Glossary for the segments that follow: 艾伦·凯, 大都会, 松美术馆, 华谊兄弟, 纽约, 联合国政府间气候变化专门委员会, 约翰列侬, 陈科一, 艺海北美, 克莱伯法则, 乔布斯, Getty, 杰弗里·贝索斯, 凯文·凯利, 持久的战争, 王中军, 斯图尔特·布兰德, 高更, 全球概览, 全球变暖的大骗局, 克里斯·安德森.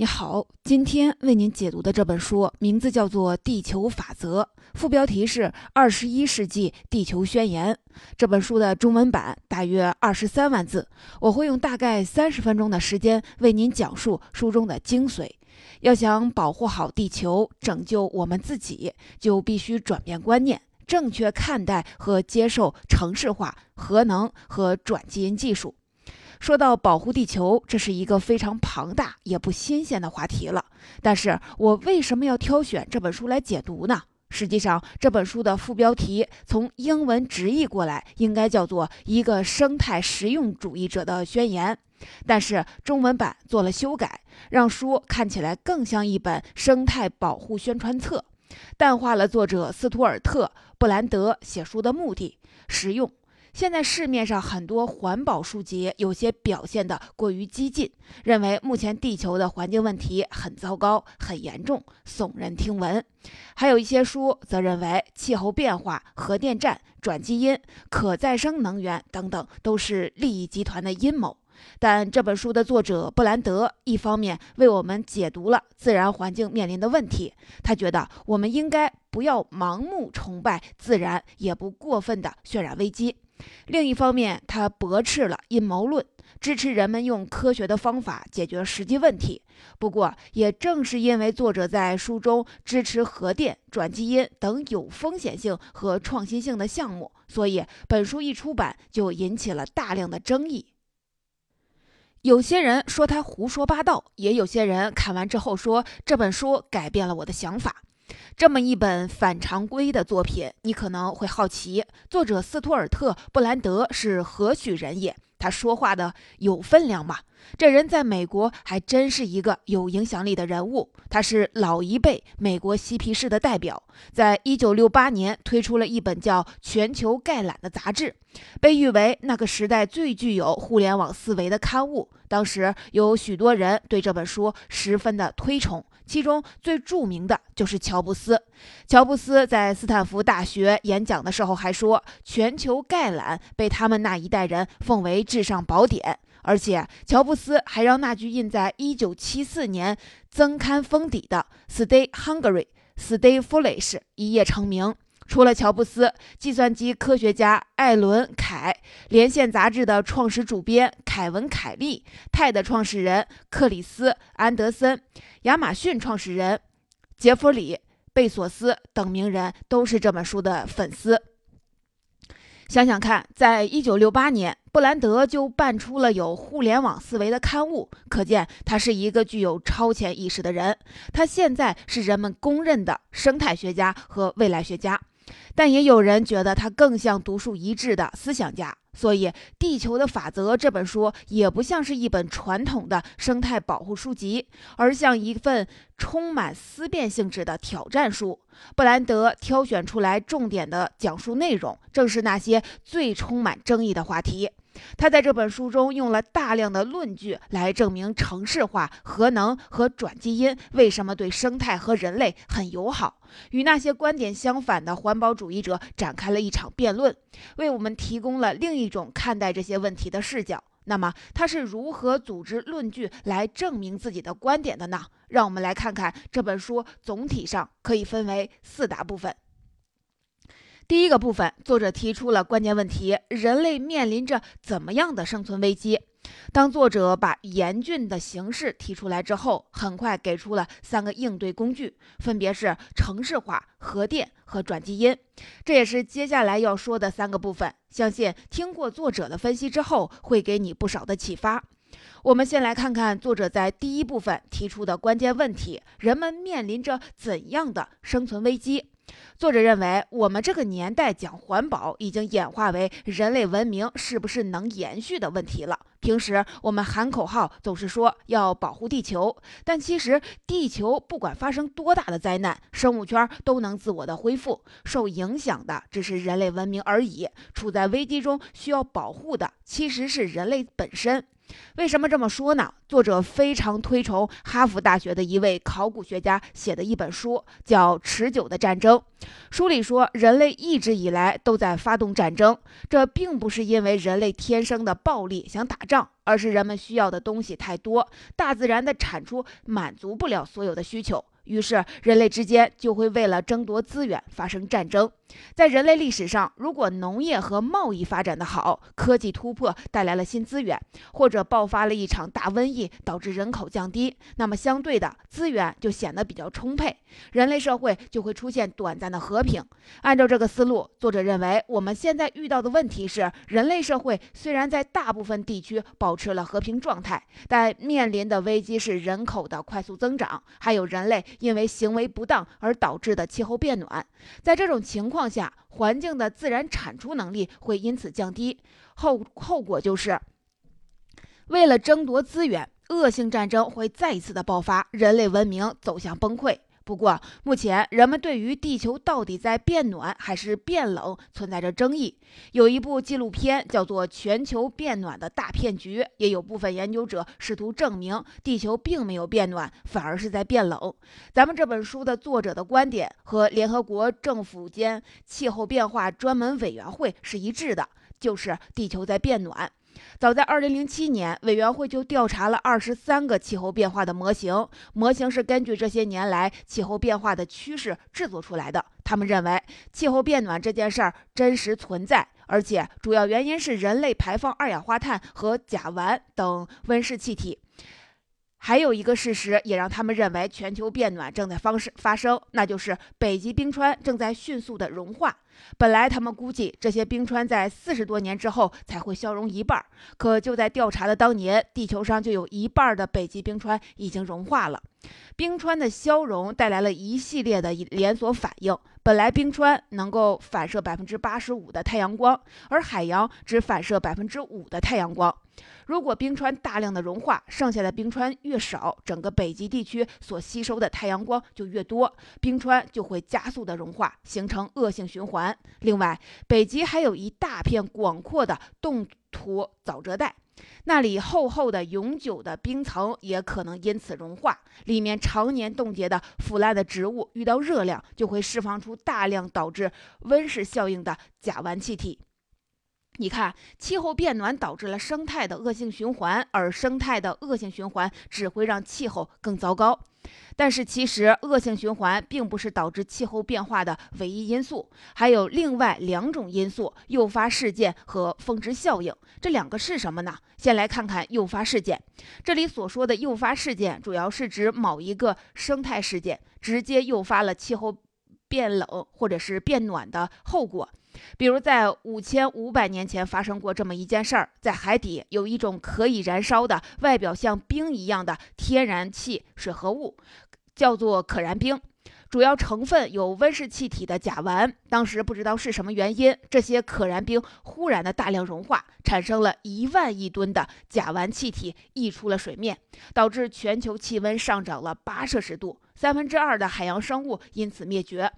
你好，今天为您解读的这本书名字叫做《地球法则》，副标题是21世纪地球宣言。这本书的中文版大约23万字，我会用大概30分钟的时间为您讲述书中的精髓。要想保护好地球，拯救我们自己，就必须转变观念，正确看待和接受城市化、核能和转基因技术。说到保护地球，这是一个非常庞大也不新鲜的话题了。但是我为什么要挑选这本书来解读呢？实际上，这本书的副标题从英文直译过来应该叫做《一个生态实用主义者的宣言》，但是中文版做了修改，让书看起来更像一本生态保护宣传册，淡化了作者斯图尔特·布兰德写书的目的——实用。现在市面上很多环保书籍有些表现得过于激进，认为目前地球的环境问题很糟糕、很严重，耸人听闻。还有一些书则认为气候变化、核电站、转基因、可再生能源等等都是利益集团的阴谋。但这本书的作者布兰德一方面为我们解读了自然环境面临的问题，他觉得我们应该不要盲目崇拜自然，也不过分地渲染危机。另一方面，他驳斥了阴谋论，支持人们用科学的方法解决实际问题。不过，也正是因为作者在书中支持核电、转基因等有风险性和创新性的项目，所以本书一出版就引起了大量的争议。有些人说他胡说八道，也有些人看完之后说这本书改变了我的想法。这么一本反常规的作品，你可能会好奇，作者斯图尔特·布兰德是何许人也？他说话的有分量吗？这人在美国还真是一个有影响力的人物，他是老一辈美国嬉皮士的代表，在1968年推出了一本叫《全球概览》的杂志，被誉为那个时代最具有互联网思维的刊物。当时有许多人对这本书十分的推崇，其中最著名的就是乔布斯。乔布斯在斯坦福大学演讲的时候还说，《全球概览》被他们那一代人奉为至上宝典。而且乔布斯还让那句印在1974年增刊封底的 Stay Hungry, Stay Foolish 一夜成名。除了乔布斯，计算机科学家艾伦·凯、连线杂志的创始主编凯文·凯利、泰的创始人克里斯·安德森、亚马逊创始人杰弗里·贝索斯等名人都是这本书的粉丝。想想看，在1968年，布兰德就办出了有互联网思维的刊物，可见他是一个具有超前意识的人。他现在是人们公认的生态学家和未来学家。但也有人觉得他更像独树一帜的思想家，所以《地球的法则》这本书也不像是一本传统的生态保护书籍，而像一份充满思辨性质的挑战书。布兰德挑选出来重点的讲述内容，正是那些最充满争议的话题。他在这本书中用了大量的论据来证明城市化、核能和转基因为什么对生态和人类很友好，与那些观点相反的环保主义者展开了一场辩论，为我们提供了另一种看待这些问题的视角。那么他是如何组织论据来证明自己的观点的呢？让我们来看看这本书总体上可以分为4大部分。第一个部分，作者提出了关键问题：人类面临着怎么样的生存危机？当作者把严峻的形势提出来之后，很快给出了3个应对工具，分别是城市化、核电和转基因。这也是接下来要说的3个部分。相信听过作者的分析之后，会给你不少的启发。我们先来看看作者在第一部分提出的关键问题：人们面临着怎样的生存危机？作者认为，我们这个年代讲环保已经演化为人类文明是不是能延续的问题了。平时我们喊口号总是说要保护地球，但其实地球不管发生多大的灾难，生物圈都能自我的恢复，受影响的只是人类文明而已。处在危机中需要保护的其实是人类本身。为什么这么说呢？作者非常推崇哈佛大学的一位考古学家写的一本书，叫《持久的战争》。书里说，人类一直以来都在发动战争，这并不是因为人类天生的暴力想打仗，而是人们需要的东西太多，大自然的产出满足不了所有的需求。于是人类之间就会为了争夺资源发生战争。在人类历史上，如果农业和贸易发展得好，科技突破带来了新资源，或者爆发了一场大瘟疫导致人口降低，那么相对的资源就显得比较充沛，人类社会就会出现短暂的和平。按照这个思路，作者认为我们现在遇到的问题是，人类社会虽然在大部分地区保持了和平状态，但面临的危机是人口的快速增长，还有人类因为行为不当而导致的气候变暖。在这种情况下，环境的自然产出能力会因此降低，后果就是为了争夺资源，恶性战争会再一次的爆发，人类文明走向崩溃。不过，目前人们对于地球到底在变暖还是变冷存在着争议。有一部纪录片叫做《全球变暖的大骗局》，也有部分研究者试图证明地球并没有变暖，反而是在变冷。咱们这本书的作者的观点和联合国政府间气候变化专门委员会是一致的，就是地球在变暖。早在2007年，委员会就调查了23个气候变化的模型，模型是根据这些年来气候变化的趋势制作出来的。他们认为气候变暖这件事儿真实存在，而且主要原因是人类排放二氧化碳和甲烷等温室气体。还有一个事实也让他们认为全球变暖正在发生，那就是北极冰川正在迅速的融化。本来他们估计这些冰川在40多年之后才会消融一半，可就在调查的当年，地球上就有一半的北极冰川已经融化了。冰川的消融带来了一系列的连锁反应，本来冰川能够反射 85% 的太阳光，而海洋只反射 5% 的太阳光。如果冰川大量的融化，剩下的冰川越少，整个北极地区所吸收的太阳光就越多，冰川就会加速的融化，形成恶性循环。另外，北极还有一大片广阔的冻土沼泽带，那里厚厚的永久的冰层也可能因此融化，里面常年冻结的腐烂的植物遇到热量就会释放出大量导致温室效应的甲烷气体。你看，气候变暖导致了生态的恶性循环，而生态的恶性循环只会让气候更糟糕。但是其实恶性循环并不是导致气候变化的唯一因素，还有另外2种因素，诱发事件和峰值效应。这2个是什么呢？先来看看诱发事件。这里所说的诱发事件主要是指某一个生态事件直接诱发了气候变冷或者是变暖的后果。比如在5500年前发生过这么一件事儿，在海底有一种可以燃烧的外表像冰一样的天然气水合物，叫做可燃冰，主要成分有温室气体的甲烷。当时不知道是什么原因，这些可燃冰忽然的大量融化，产生了1万亿吨的甲烷气体溢出了水面，导致全球气温上涨了8摄氏度，2/3的海洋生物因此灭绝。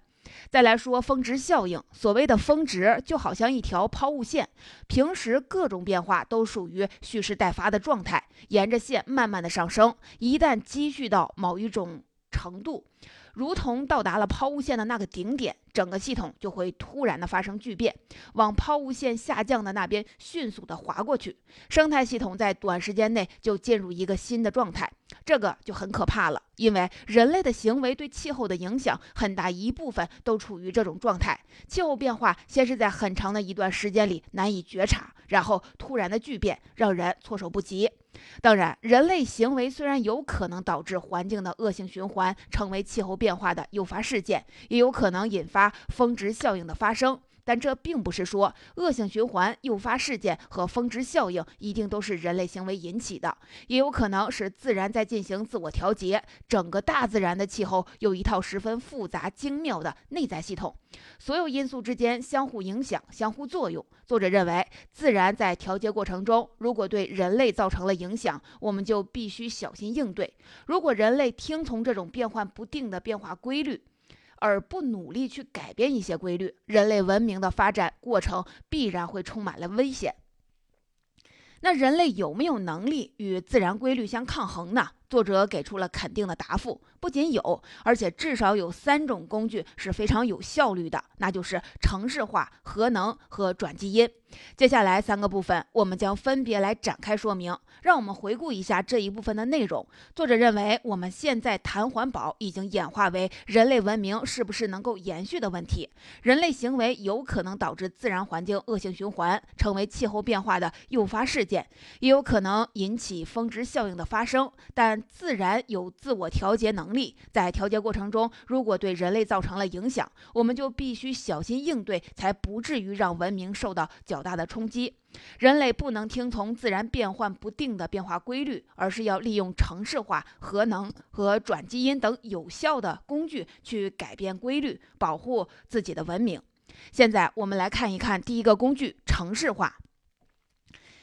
再来说峰值效应，所谓的峰值就好像一条抛物线，平时各种变化都属于蓄势待发的状态，沿着线慢慢的上升，一旦积蓄到某一种程度，如同到达了抛物线的那个顶点，整个系统就会突然的发生巨变，往抛物线下降的那边迅速的滑过去，生态系统在短时间内就进入一个新的状态。这个就很可怕了，因为人类的行为对气候的影响很大一部分都处于这种状态。气候变化先是在很长的一段时间里难以觉察，然后突然的巨变让人措手不及。当然，人类行为虽然有可能导致环境的恶性循环，成为气候变化的诱发事件，也有可能引发峰值效应的发生，但这并不是说恶性循环、诱发事件和峰值效应一定都是人类行为引起的，也有可能是自然在进行自我调节。整个大自然的气候有一套十分复杂精妙的内在系统，所有因素之间相互影响、相互作用。作者认为，自然在调节过程中，如果对人类造成了影响，我们就必须小心应对。如果人类听从这种变幻不定的变化规律，而不努力去改变一些规律，人类文明的发展过程必然会充满了危险。那人类有没有能力与自然规律相抗衡呢？作者给出了肯定的答复，不仅有，而且至少有3种工具是非常有效率的，那就是程式化、核能和转基因。接下来3个部分，我们将分别来展开说明。让我们回顾一下这一部分的内容。作者认为，我们现在谈环保已经演化为人类文明是不是能够延续的问题。人类行为有可能导致自然环境恶性循环，成为气候变化的诱发事件，也有可能引起峰值效应的发生，但自然有自我调节能力，在调节过程中，如果对人类造成了影响，我们就必须小心应对，才不至于让文明受到较大的冲击。人类不能听从自然变幻不定的变化规律，而是要利用程式化、核能和转基因等有效的工具去改变规律，保护自己的文明。现在我们来看一看第一个工具，程式化。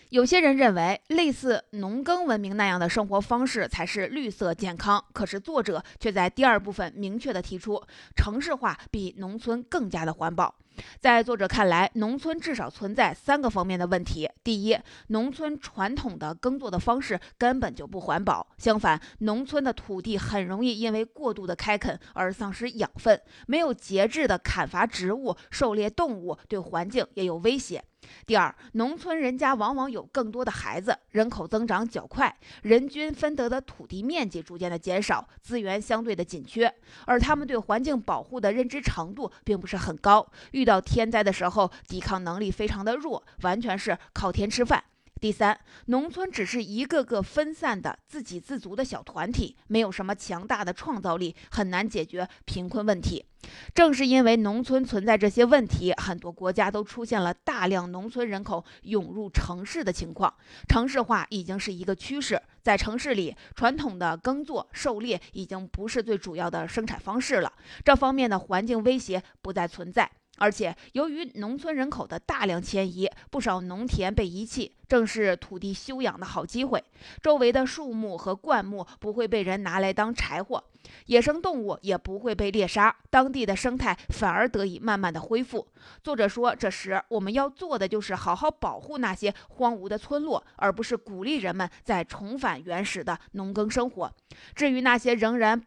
有些人认为类似农耕文明那样的生活方式才是绿色健康，可是作者却在第2部分明确地提出，城市化比农村更加的环保。在作者看来，农村至少存在3个方面的问题。第一，农村传统的耕作的方式根本就不环保，相反，农村的土地很容易因为过度的开垦而丧失养分，没有节制的砍伐植物、狩猎动物，对环境也有威胁。第二，农村人家往往有更多的孩子，人口增长较快，人均分得的土地面积逐渐的减少，资源相对的紧缺，而他们对环境保护的认知程度并不是很高，遇到天灾的时候，抵抗能力非常的弱，完全是靠天吃饭。第三，农村只是一个个分散的自给自足的小团体，没有什么强大的创造力，很难解决贫困问题。正是因为农村存在这些问题，很多国家都出现了大量农村人口涌入城市的情况，城市化已经是一个趋势。在城市里，传统的耕作、狩猎已经不是最主要的生产方式了，这方面的环境威胁不再存在。而且，由于农村人口的大量迁移，不少农田被遗弃，正是土地休养的好机会。周围的树木和灌木不会被人拿来当柴火，野生动物也不会被猎杀，当地的生态反而得以慢慢的恢复。作者说，这时我们要做的就是好好保护那些荒芜的村落，而不是鼓励人们再重返原始的农耕生活。至于那些仍然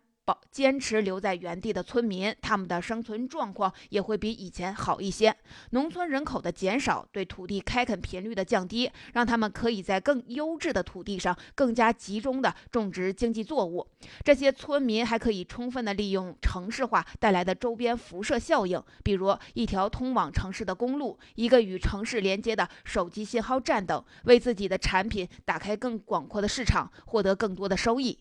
坚持留在原地的村民，他们的生存状况也会比以前好一些。农村人口的减少，对土地开垦频率的降低，让他们可以在更优质的土地上更加集中地种植经济作物。这些村民还可以充分地利用城市化带来的周边辐射效应，比如一条通往城市的公路、一个与城市连接的手机信号站等，为自己的产品打开更广阔的市场，获得更多的收益。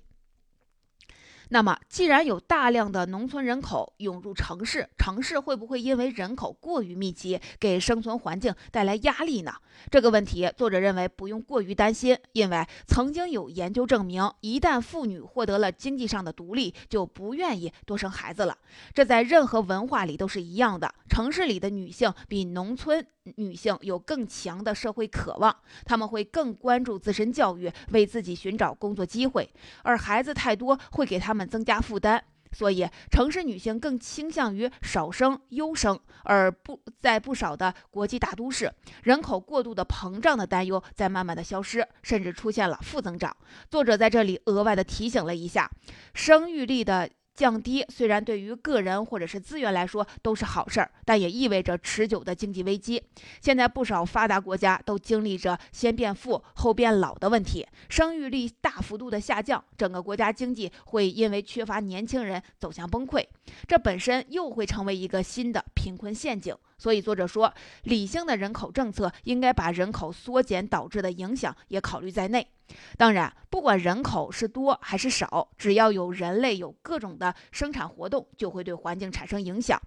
那么，既然有大量的农村人口涌入城市，城市会不会因为人口过于密集，给生存环境带来压力呢？这个问题，作者认为不用过于担心，因为曾经有研究证明，一旦妇女获得了经济上的独立，就不愿意多生孩子了。这在任何文化里都是一样的，城市里的女性比农村女性有更强的社会渴望，她们会更关注自身教育，为自己寻找工作机会，而孩子太多会给她们增加负担，所以城市女性更倾向于少生优生，而在不少的国际大都市，人口过度的膨胀的担忧在慢慢的消失，甚至出现了负增长。作者在这里额外的提醒了一下，生育力的降低虽然对于个人或者是资源来说都是好事儿，但也意味着持久的经济危机。现在不少发达国家都经历着先变富后变老的问题，生育率大幅度的下降，整个国家经济会因为缺乏年轻人走向崩溃，这本身又会成为一个新的贫困陷阱。所以作者说，理性的人口政策应该把人口缩减导致的影响也考虑在内。当然，不管人口是多还是少，只要有人类有各种的生产活动，就会对环境产生影响。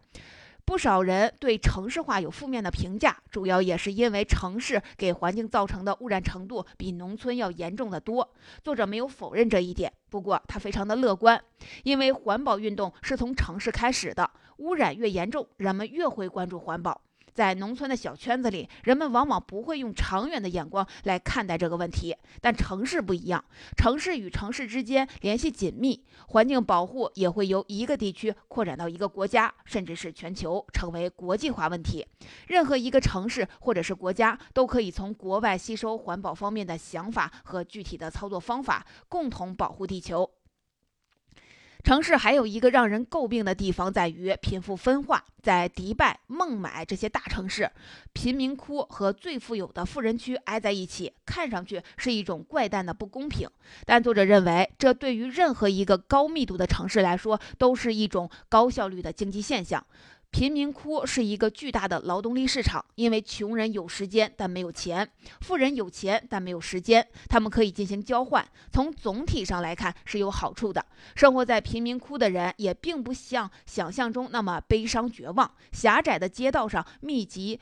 不少人对城市化有负面的评价，主要也是因为城市给环境造成的污染程度比农村要严重的多。作者没有否认这一点，不过他非常的乐观，因为环保运动是从城市开始的，污染越严重，人们越会关注环保。在农村的小圈子里，人们往往不会用长远的眼光来看待这个问题，但城市不一样，城市与城市之间联系紧密，环境保护也会由一个地区扩展到一个国家，甚至是全球，成为国际化问题。任何一个城市或者是国家都可以从国外吸收环保方面的想法和具体的操作方法，共同保护地球。城市还有一个让人诟病的地方在于贫富分化，在迪拜、孟买这些大城市，贫民窟和最富有的富人区挨在一起，看上去是一种怪诞的不公平。但作者认为，这对于任何一个高密度的城市来说，都是一种高效率的经济现象。贫民窟是一个巨大的劳动力市场，因为穷人有时间但没有钱，富人有钱但没有时间，他们可以进行交换，从总体上来看是有好处的。生活在贫民窟的人也并不像想象中那么悲伤绝望，狭窄的街道上密集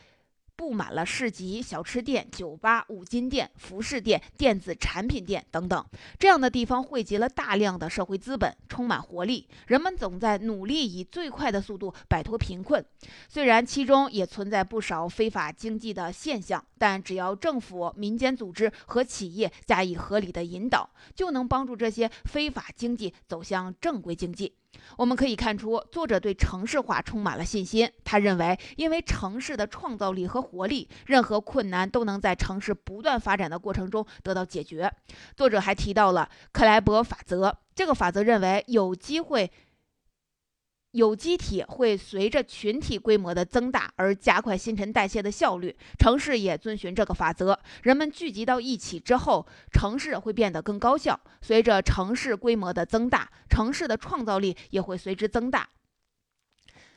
布满了市集、小吃店、酒吧、五金店、服饰店、电子产品店等等，这样的地方汇集了大量的社会资本，充满活力，人们总在努力以最快的速度摆脱贫困。虽然其中也存在不少非法经济的现象，但只要政府、民间组织和企业加以合理的引导，就能帮助这些非法经济走向正规经济。我们可以看出，作者对城市化充满了信心。他认为，因为城市的创造力和活力，任何困难都能在城市不断发展的过程中得到解决。作者还提到了克莱伯法则，这个法则认为有机体会随着群体规模的增大而加快新陈代谢的效率，城市也遵循这个法则。人们聚集到一起之后，城市会变得更高效。随着城市规模的增大，城市的创造力也会随之增大。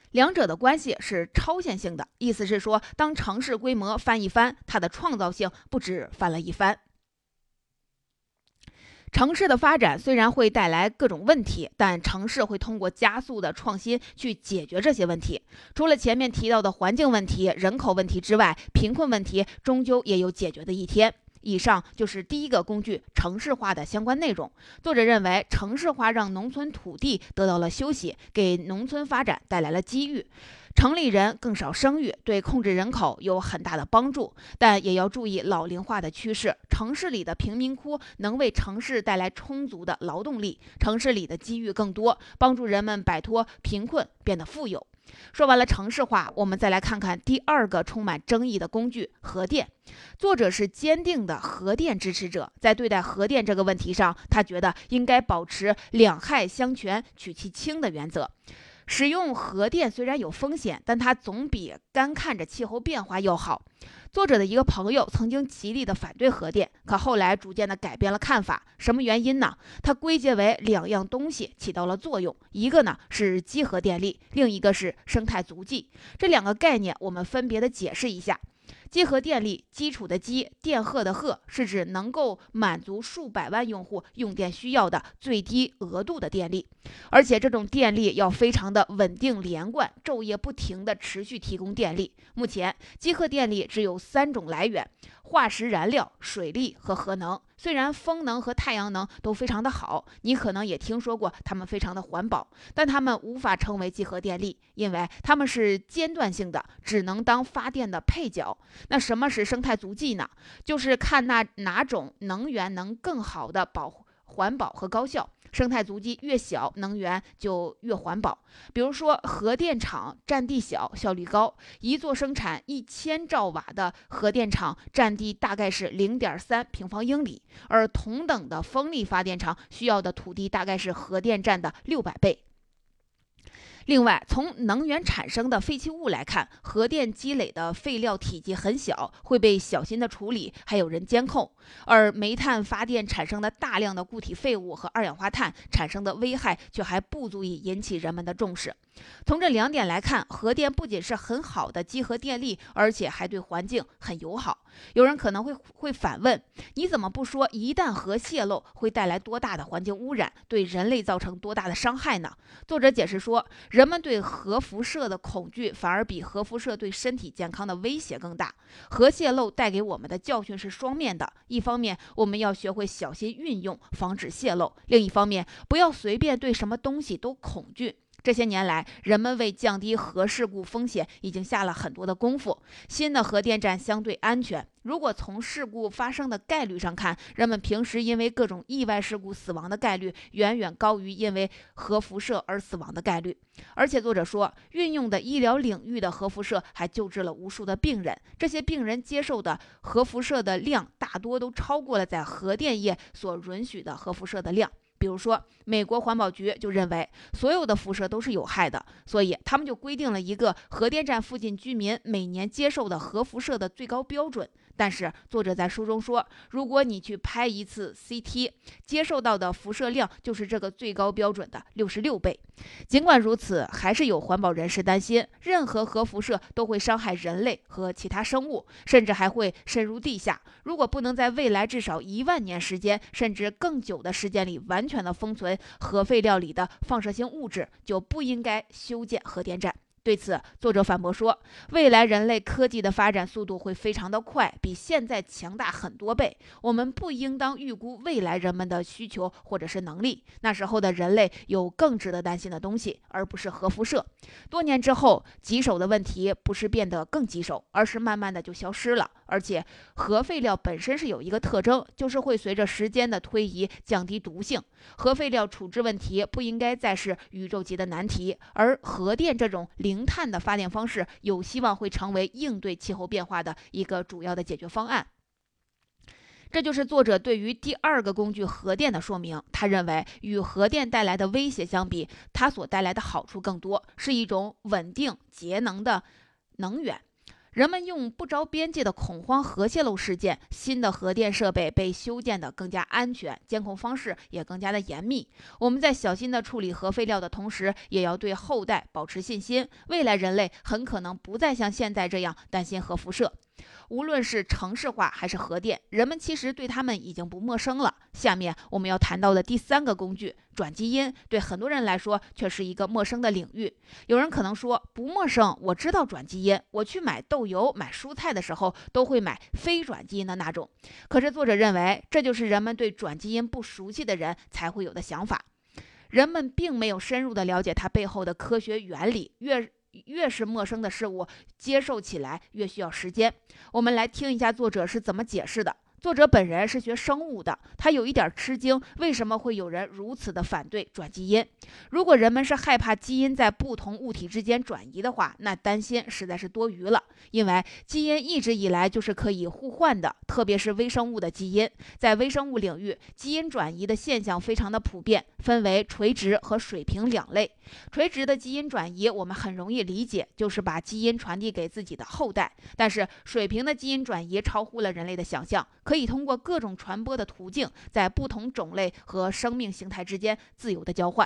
两者的关系是超线性的，意思是说，当城市规模翻一番，它的创造性不止翻了一番。城市的发展虽然会带来各种问题，但城市会通过加速的创新去解决这些问题。除了前面提到的环境问题、人口问题之外，贫困问题终究也有解决的一天。以上就是第一个工具城市化的相关内容。作者认为，城市化让农村土地得到了休息，给农村发展带来了机遇。城里人更少生育，对控制人口有很大的帮助，但也要注意老龄化的趋势。城市里的贫民窟能为城市带来充足的劳动力，城市里的机遇更多，帮助人们摆脱贫困，变得富有。说完了城市化，我们再来看看第二个充满争议的工具——核电。作者是坚定的核电支持者，在对待核电这个问题上，他觉得应该保持两害相权取其轻的原则。使用核电虽然有风险，但它总比干看着气候变化要好。作者的一个朋友曾经极力的反对核电，可后来逐渐的改变了看法。什么原因呢？他归结为两样东西起到了作用，一个呢是集合电力，另一个是生态足迹。这两个概念我们分别的解释一下。集合电力，基础的基，电荷的荷，是指能够满足数百万用户用电需要的最低额度的电力，而且这种电力要非常的稳定连贯，昼夜不停的持续提供电力。目前集合电力只有3种来源：化石燃料、水力和核能。虽然风能和太阳能都非常的好，你可能也听说过它们非常的环保，但它们无法成为集合电力，因为它们是间断性的，只能当发电的配角。那什么是生态足迹呢？就是看哪种能源能更好的环保和高效。生态足迹越小，能源就越环保。比如说，核电厂占地小，效率高。一座生产1000兆瓦的核电厂占地大概是0.3平方英里，而同等的风力发电厂需要的土地大概是核电站的600倍。另外，从能源产生的废弃物来看，核电积累的废料体积很小，会被小心的处理，还有人监控；而煤炭发电产生的大量的固体废物和二氧化碳产生的危害，却还不足以引起人们的重视。从这两点来看，核电不仅是很好的集合电力，而且还对环境很友好。有人可能会反问，你怎么不说一旦核泄漏会带来多大的环境污染，对人类造成多大的伤害呢？作者解释说，人们对核辐射的恐惧反而比核辐射对身体健康的威胁更大。核泄漏带给我们的教训是双面的，一方面我们要学会小心运用，防止泄漏，另一方面不要随便对什么东西都恐惧，这些年来，人们为降低核事故风险已经下了很多的功夫。新的核电站相对安全。如果从事故发生的概率上看，人们平时因为各种意外事故死亡的概率远远高于因为核辐射而死亡的概率。而且作者说，运用的医疗领域的核辐射还救治了无数的病人，这些病人接受的核辐射的量大多都超过了在核电业所允许的核辐射的量。比如说，美国环保局就认为所有的辐射都是有害的，所以他们就规定了一个核电站附近居民每年接受的核辐射的最高标准。但是作者在书中说，如果你去拍一次 CT， 接受到的辐射量就是这个最高标准的66倍。尽管如此，还是有环保人士担心，任何核辐射都会伤害人类和其他生物，甚至还会渗入地下。如果不能在未来至少1万年时间，甚至更久的时间里完全封存核废料里的放射性物质，就不应该修建核电站。对此，作者反驳说，未来人类科技的发展速度会非常的快，比现在强大很多倍。我们不应当预估未来人们的需求或者是能力，那时候的人类有更值得担心的东西，而不是核辐射。多年之后，棘手的问题不是变得更棘手，而是慢慢的就消失了。而且，核废料本身是有一个特征，就是会随着时间的推移降低毒性。核废料处置问题不应该再是宇宙级的难题，而核电这种零碳的发电方式有希望会成为应对气候变化的一个主要的解决方案。这就是作者对于第二个工具核电的说明。他认为，与核电带来的威胁相比，它所带来的好处更多，是一种稳定节能的能源。人们用不着边界的恐慌核泄漏事件，新的核电设备被修建得更加安全，监控方式也更加的严密。我们在小心地处理核废料的同时，也要对后代保持信心。未来人类很可能不再像现在这样担心核辐射。无论是城市化还是核电，人们其实对它们已经不陌生了。下面我们要谈到的第三个工具转基因，对很多人来说却是一个陌生的领域。有人可能说，不陌生，我知道转基因，我去买豆油买蔬菜的时候都会买非转基因的那种。可是作者认为，这就是人们对转基因不熟悉的人才会有的想法。人们并没有深入地了解它背后的科学原理，越是陌生的事物，接受起来越需要时间。我们来听一下作者是怎么解释的。作者本人是学生物的，他有一点吃惊，为什么会有人如此的反对转基因？如果人们是害怕基因在不同物体之间转移的话，那担心实在是多余了，因为基因一直以来就是可以互换的，特别是微生物的基因。在微生物领域，基因转移的现象非常的普遍，分为垂直和水平两类。垂直的基因转移我们很容易理解，就是把基因传递给自己的后代，但是水平的基因转移超乎了人类的想象，可以通过各种传播的途径，在不同种类和生命形态之间自由的交换。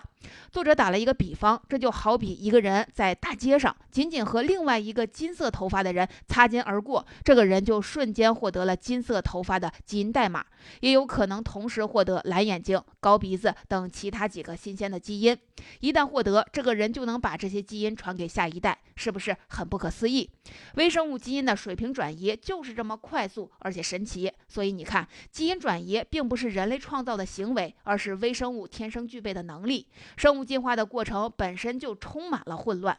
作者打了一个比方，这就好比一个人在大街上仅仅和另外一个金色头发的人擦肩而过，这个人就瞬间获得了金色头发的基因代码，也有可能同时获得蓝眼睛、高鼻子等其他几个新鲜的基因。一旦获得，这个人就能把这些基因传给下一代，是不是很不可思议？微生物基因的水平转移就是这么快速而且神奇。所以你看，基因转移并不是人类创造的行为，而是微生物天生具备的能力。生物进化的过程本身就充满了混乱。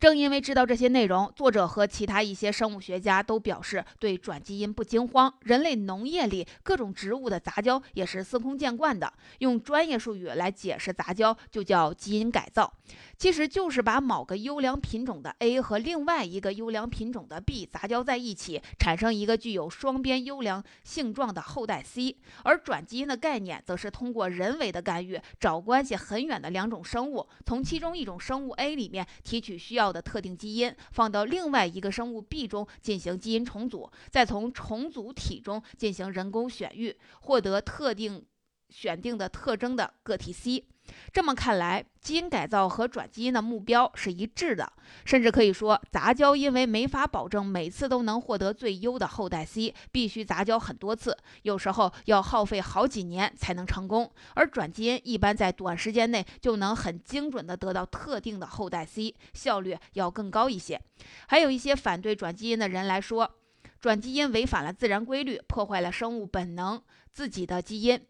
正因为知道这些内容，作者和其他一些生物学家都表示对转基因不惊慌。人类农业里各种植物的杂交也是司空见惯的，用专业术语来解释杂交就叫基因改造，其实就是把某个优良品种的 A 和另外一个优良品种的 B 杂交在一起，产生一个具有双边优良性状的后代 C。 而转基因的概念则是通过人为的干预，找关系很远的两种生物，从其中一种生物 A 里面提取需要的特定基因，放到另外一个生物 B 中进行基因重组，再从重组体中进行人工选育，获得特定选定的特征的个体 C。 这么看来，基因改造和转基因的目标是一致的，甚至可以说杂交因为没法保证每次都能获得最优的后代 C， 必须杂交很多次，有时候要耗费好几年才能成功，而转基因一般在短时间内就能很精准地得到特定的后代 C， 效率要更高一些。还有一些反对转基因的人来说，转基因违反了自然规律，破坏了生物本能自己的基因。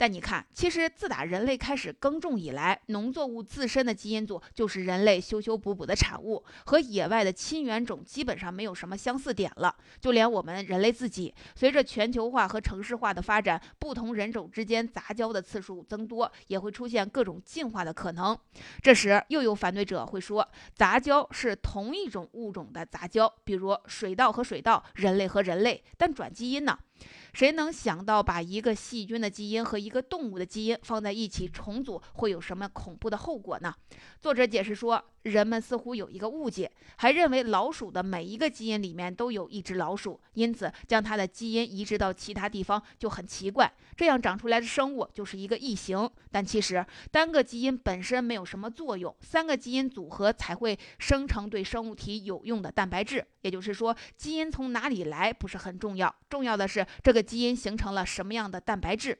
但你看，其实自打人类开始耕种以来，农作物自身的基因组就是人类修修补补的产物，和野外的亲缘种基本上没有什么相似点了。就连我们人类自己，随着全球化和城市化的发展，不同人种之间杂交的次数增多，也会出现各种进化的可能。这时又有反对者会说，杂交是同一种物种的杂交，比如水稻和水稻，人类和人类，但转基因呢？谁能想到把一个细菌的基因和一个动物的基因放在一起重组会有什么恐怖的后果呢？作者解释说，人们似乎有一个误解，还认为老鼠的每一个基因里面都有一只老鼠，因此将它的基因移植到其他地方就很奇怪，这样长出来的生物就是一个异形。但其实单个基因本身没有什么作用，三个基因组合才会生成对生物体有用的蛋白质。也就是说，基因从哪里来不是很重要，重要的是这个基因形成了什么样的蛋白质。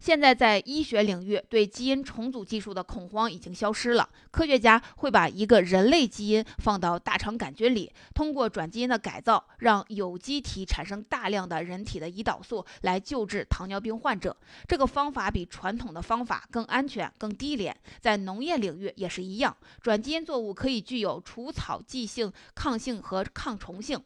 现在在医学领域，对基因重组技术的恐慌已经消失了。科学家会把一个人类基因放到大肠杆菌里，通过转基因的改造，让有机体产生大量的人体的胰岛素来救治糖尿病患者。这个方法比传统的方法更安全、更低廉。在农业领域也是一样，转基因作物可以具有除草剂性、抗性和抗虫性。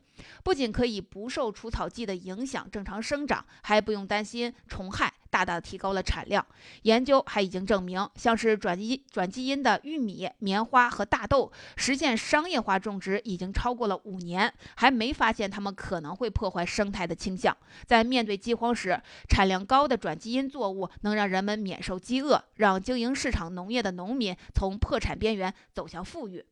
不仅可以不受除草剂的影响正常生长，还不用担心虫害，大大提高了产量。研究还已经证明，像是转基因的玉米、棉花和大豆实现商业化种植已经超过了5年，还没发现它们可能会破坏生态的倾向。在面对饥荒时，产量高的转基因作物能让人们免受饥饿，让经营市场农业的农民从破产边缘走向富裕。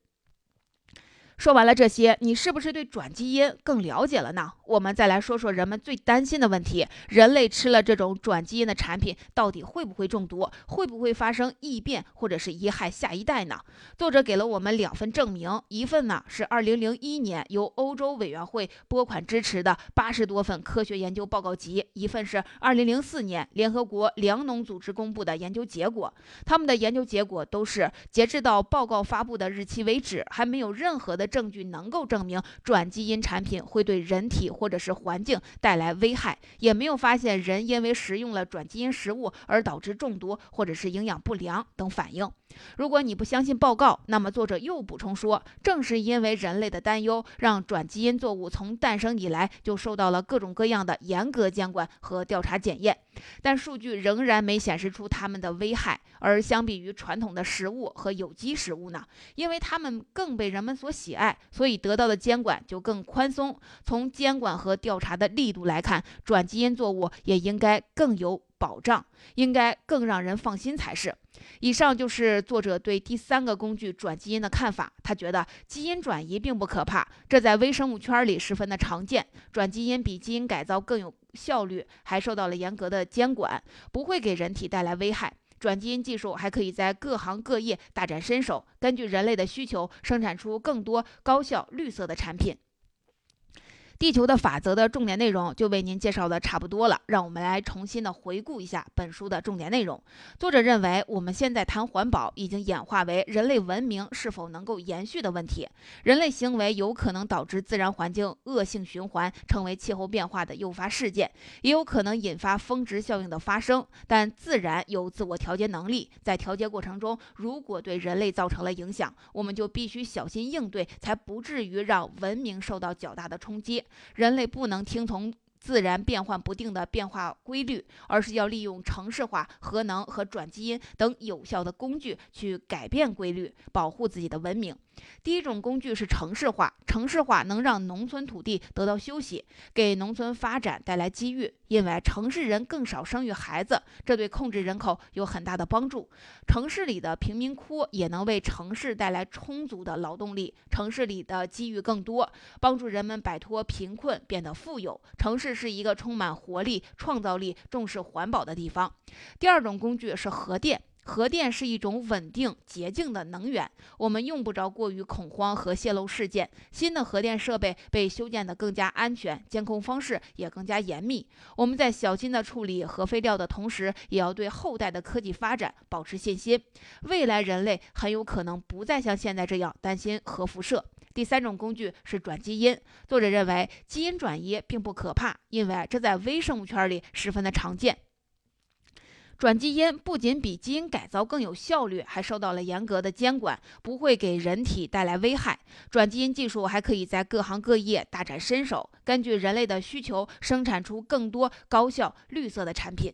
说完了这些，你是不是对转基因更了解了呢？我们再来说说人们最担心的问题：人类吃了这种转基因的产品，到底会不会中毒？会不会发生异变或者是贻害下一代呢？作者给了我们2份证明，一份呢是2001年由欧洲委员会拨款支持的80多份科学研究报告集，一份是2004年联合国粮农组织公布的研究结果。他们的研究结果都是截至到报告发布的日期为止，还没有任何的证据能够证明转基因产品会对人体或者是环境带来危害，也没有发现人因为食用了转基因食物而导致中毒或者是营养不良等反应。如果你不相信报告，那么作者又补充说，正是因为人类的担忧，让转基因作物从诞生以来就受到了各种各样的严格监管和调查检验，但数据仍然没显示出它们的危害。而相比于传统的食物和有机食物呢，因为它们更被人们所喜爱，所以得到的监管就更宽松。从监管和调查的力度来看，转基因作物也应该更有保障，应该更让人放心才是。以上就是作者对第3个工具转基因的看法。他觉得基因转移并不可怕，这在微生物圈里十分的常见。转基因比基因改造更有效率，还受到了严格的监管，不会给人体带来危害。转基因技术还可以在各行各业大展身手，根据人类的需求生产出更多高效绿色的产品。地球的法则的重点内容就为您介绍的差不多了，让我们来重新的回顾一下本书的重点内容。作者认为，我们现在谈环保已经演化为人类文明是否能够延续的问题，人类行为有可能导致自然环境恶性循环，成为气候变化的诱发事件，也有可能引发峰值效应的发生。但自然有自我调节能力，在调节过程中，如果对人类造成了影响，我们就必须小心应对，才不至于让文明受到较大的冲击。人类不能听从自然变幻不定的变化规律，而是要利用城市化、核能和转基因等有效的工具去改变规律，保护自己的文明。第一种工具是城市化，城市化能让农村土地得到休息，给农村发展带来机遇，因为城市人更少生育孩子，这对控制人口有很大的帮助。城市里的贫民窟也能为城市带来充足的劳动力，城市里的机遇更多，帮助人们摆脱贫困，变得富有。城市是一个充满活力、创造力、重视环保的地方。第二种工具是核电。核电是一种稳定、洁净的能源，我们用不着过于恐慌和泄漏事件。新的核电设备被修建得更加安全，监控方式也更加严密。我们在小心地处理核废料的同时，也要对后代的科技发展保持信心。未来人类很有可能不再像现在这样担心核辐射。第三种工具是转基因。作者认为，基因转移并不可怕，因为这在微生物圈里十分的常见。转基因不仅比基因改造更有效率，还受到了严格的监管，不会给人体带来危害。转基因技术还可以在各行各业大展身手，根据人类的需求生产出更多高效绿色的产品。